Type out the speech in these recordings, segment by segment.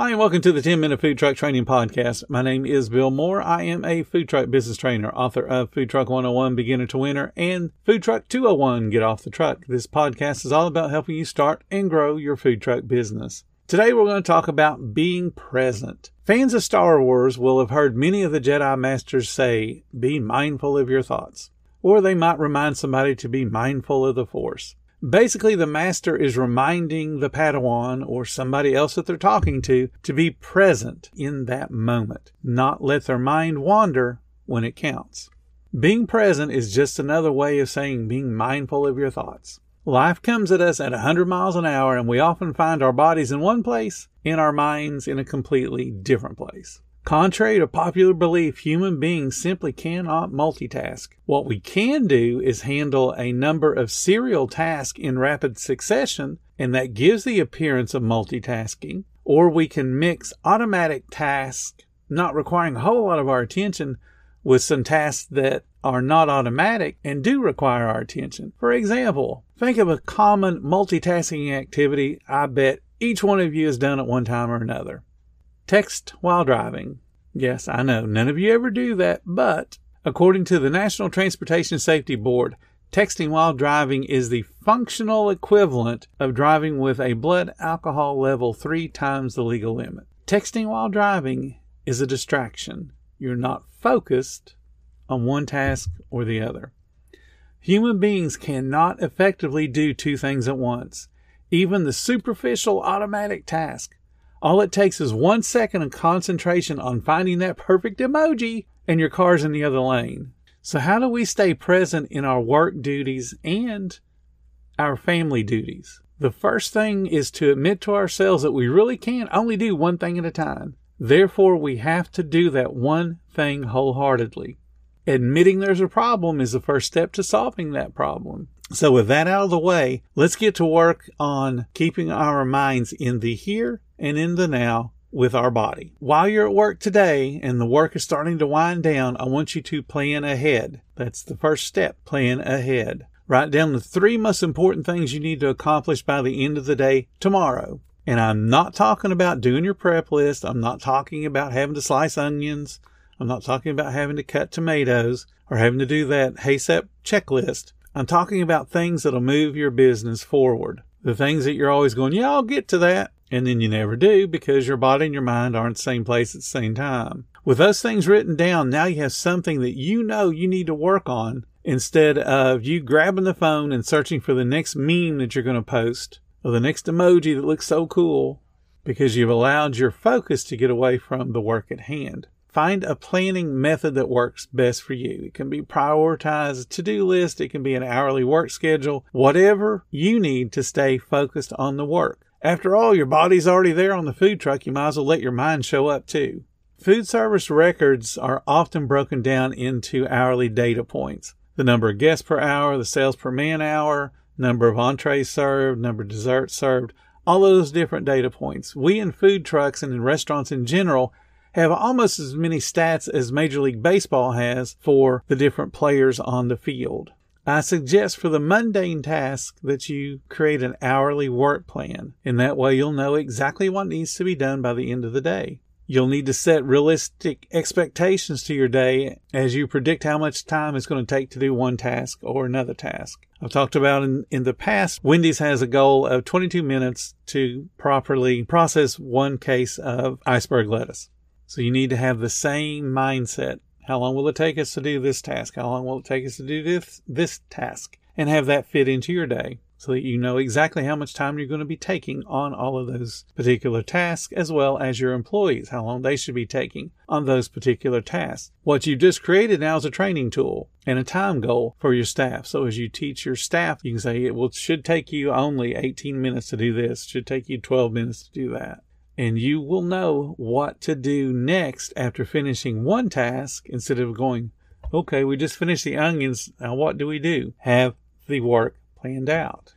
Hi, and welcome to the 10-Minute Food Truck Training Podcast. My name is Bill Moore. I am a food truck business trainer, author of Food Truck 101, Beginner to Winner, and Food Truck 201, Get Off the Truck. This podcast is all about helping you start and grow your food truck business. Today, we're going to talk about being present. Fans of Star Wars will have heard many of the Jedi Masters say, "Be mindful of your thoughts." Or they might remind somebody to be mindful of the Force. Basically, the master is reminding the Padawan or somebody else that they're talking to be present in that moment, not let their mind wander when it counts. Being present is just another way of saying being mindful of your thoughts. Life comes at us at 100 miles an hour, and we often find our bodies in one place and our minds in a completely different place. Contrary to popular belief, human beings simply cannot multitask. What we can do is handle a number of serial tasks in rapid succession, and that gives the appearance of multitasking. Or we can mix automatic tasks, not requiring a whole lot of our attention, with some tasks that are not automatic and do require our attention. For example, think of a common multitasking activity I bet each one of you has done at one time or another. Text while driving. Yes, I know, none of you ever do that, but according to the National Transportation Safety Board, texting while driving is the functional equivalent of driving with a blood alcohol level 3 times the legal limit. Texting while driving is a distraction. You're not focused on one task or the other. Human beings cannot effectively do 2 things at once, even the superficial automatic task. All it takes is 1 second of concentration on finding that perfect emoji and your car's in the other lane. So how do we stay present in our work duties and our family duties? The first thing is to admit to ourselves that we really can only do 1 thing at a time. Therefore, we have to do that 1 thing wholeheartedly. Admitting there's a problem is the first step to solving that problem. So with that out of the way, let's get to work on keeping our minds in the here and in the now with our body. While you're at work today and the work is starting to wind down, I want you to plan ahead. That's the first step, plan ahead. Write down the 3 most important things you need to accomplish by the end of the day tomorrow. And I'm not talking about doing your prep list. I'm not talking about having to slice onions. I'm not talking about having to cut tomatoes or having to do that HACCP checklist. I'm talking about things that'll move your business forward. The things that you're always going, yeah, I'll get to that. And then you never do because your body and your mind aren't the same place at the same time. With those things written down, now you have something that you know you need to work on instead of you grabbing the phone and searching for the next meme that you're going to post or the next emoji that looks so cool because you've allowed your focus to get away from the work at hand. Find a planning method that works best for you. It can be prioritized to-do list. It can be an hourly work schedule, whatever you need to stay focused on the work. After all, your body's already there on the food truck. You might as well let your mind show up too. Food service records are often broken down into hourly data points. The number of guests per hour, the sales per man hour, number of entrees served, number of desserts served, all those different data points. We in food trucks and in restaurants in general have almost as many stats as Major League Baseball has for the different players on the field. I suggest for the mundane task that you create an hourly work plan. In that way, you'll know exactly what needs to be done by the end of the day. You'll need to set realistic expectations to your day as you predict how much time it's going to take to do one task or another task. I've talked about in the past, Wendy's has a goal of 22 minutes to properly process 1 case of iceberg lettuce. So you need to have the same mindset. How long will it take us to do this task? How long will it take us to do this task? And have that fit into your day so that you know exactly how much time you're going to be taking on all of those particular tasks, as well as your employees, how long they should be taking on those particular tasks. What you've just created now is a training tool and a time goal for your staff. So as you teach your staff, you can say, it should take you only 18 minutes to do this, should take you 12 minutes to do that. and you will know what to do next after finishing one task instead of going, okay, we just finished the onions, now what do? Have the work planned out.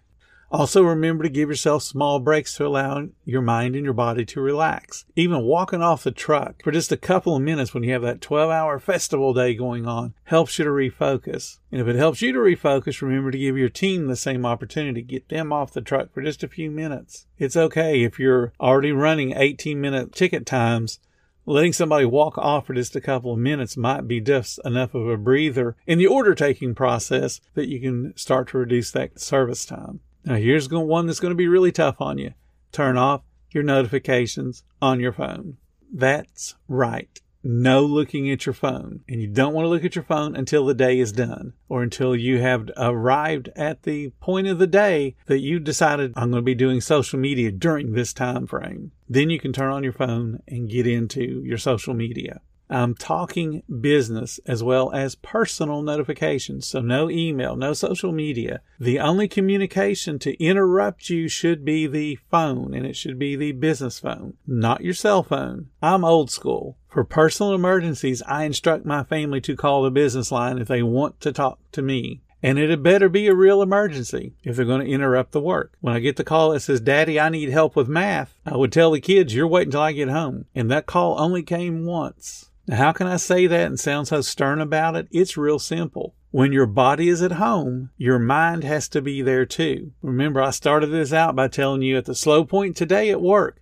Also, remember to give yourself small breaks to allow your mind and your body to relax. Even walking off the truck for just a couple of minutes when you have that 12-hour festival day going on helps you to refocus. And if it helps you to refocus, remember to give your team the same opportunity. Get them off the truck for just a few minutes. It's okay if you're already running 18-minute ticket times. Letting somebody walk off for just a couple of minutes might be just enough of a breather in the order-taking process that you can start to reduce that service time. Now, here's one that's going to be really tough on you. Turn off your notifications on your phone. That's right. No looking at your phone. And you don't want to look at your phone until the day is done or until you have arrived at the point of the day that you decided, I'm going to be doing social media during this time frame. Then you can turn on your phone and get into your social media. I'm talking business as well as personal notifications. So no email, no social media. The only communication to interrupt you should be the phone, and it should be the business phone, not your cell phone. I'm old school. For personal emergencies, I instruct my family to call the business line if they want to talk to me. And it had better be a real emergency if they're going to interrupt the work. When I get the call that says, Daddy, I need help with math, I would tell the kids, you're waiting until I get home. And that call only came once. Now, how can I say that and sound so stern about it? It's real simple. When your body is at home, your mind has to be there too. Remember, I started this out by telling you at the slow point today at work,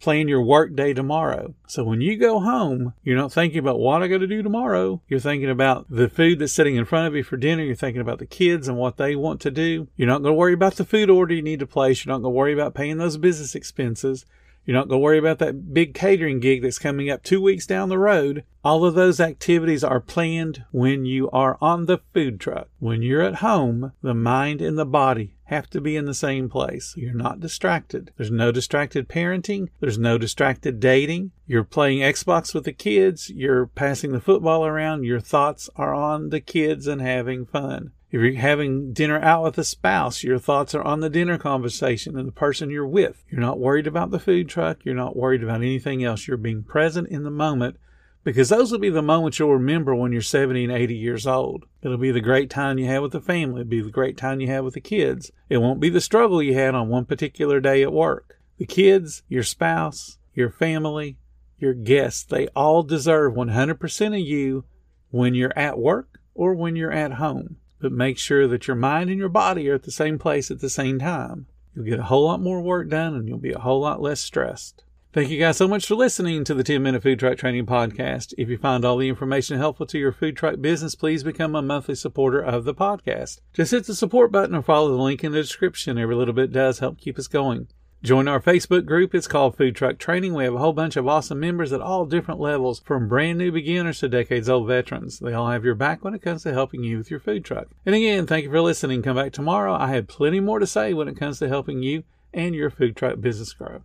plan your work day tomorrow. So when you go home, you're not thinking about what I got to do tomorrow. You're thinking about the food that's sitting in front of you for dinner. You're thinking about the kids and what they want to do. You're not going to worry about the food order you need to place. You're not going to worry about paying those business expenses. You're not going to worry about that big catering gig that's coming up 2 weeks down the road. All of those activities are planned when you are on the food truck. When you're at home, the mind and the body have to be in the same place. You're not distracted. There's no distracted parenting. There's no distracted dating. You're playing Xbox with the kids. You're passing the football around. Your thoughts are on the kids and having fun. If you're having dinner out with a spouse, your thoughts are on the dinner conversation and the person you're with. You're not worried about the food truck. You're not worried about anything else. You're being present in the moment, because those will be the moments you'll remember when you're 70 and 80 years old. It'll be the great time you had with the family. It'll be the great time you had with the kids. It won't be the struggle you had on one particular day at work. The kids, your spouse, your family, your guests, they all deserve 100% of you when you're at work or when you're at home. But make sure that your mind and your body are at the same place at the same time. You'll get a whole lot more work done and you'll be a whole lot less stressed. Thank you guys so much for listening to the 10-Minute Food Truck Training Podcast. If you find all the information helpful to your food truck business, please become a monthly supporter of the podcast. Just hit the support button or follow the link in the description. Every little bit does help keep us going. Join our Facebook group. It's called Food Truck Training. We have a whole bunch of awesome members at all different levels, from brand new beginners to decades-old veterans. They all have your back when it comes to helping you with your food truck. And again, thank you for listening. Come back tomorrow. I have plenty more to say when it comes to helping you and your food truck business grow.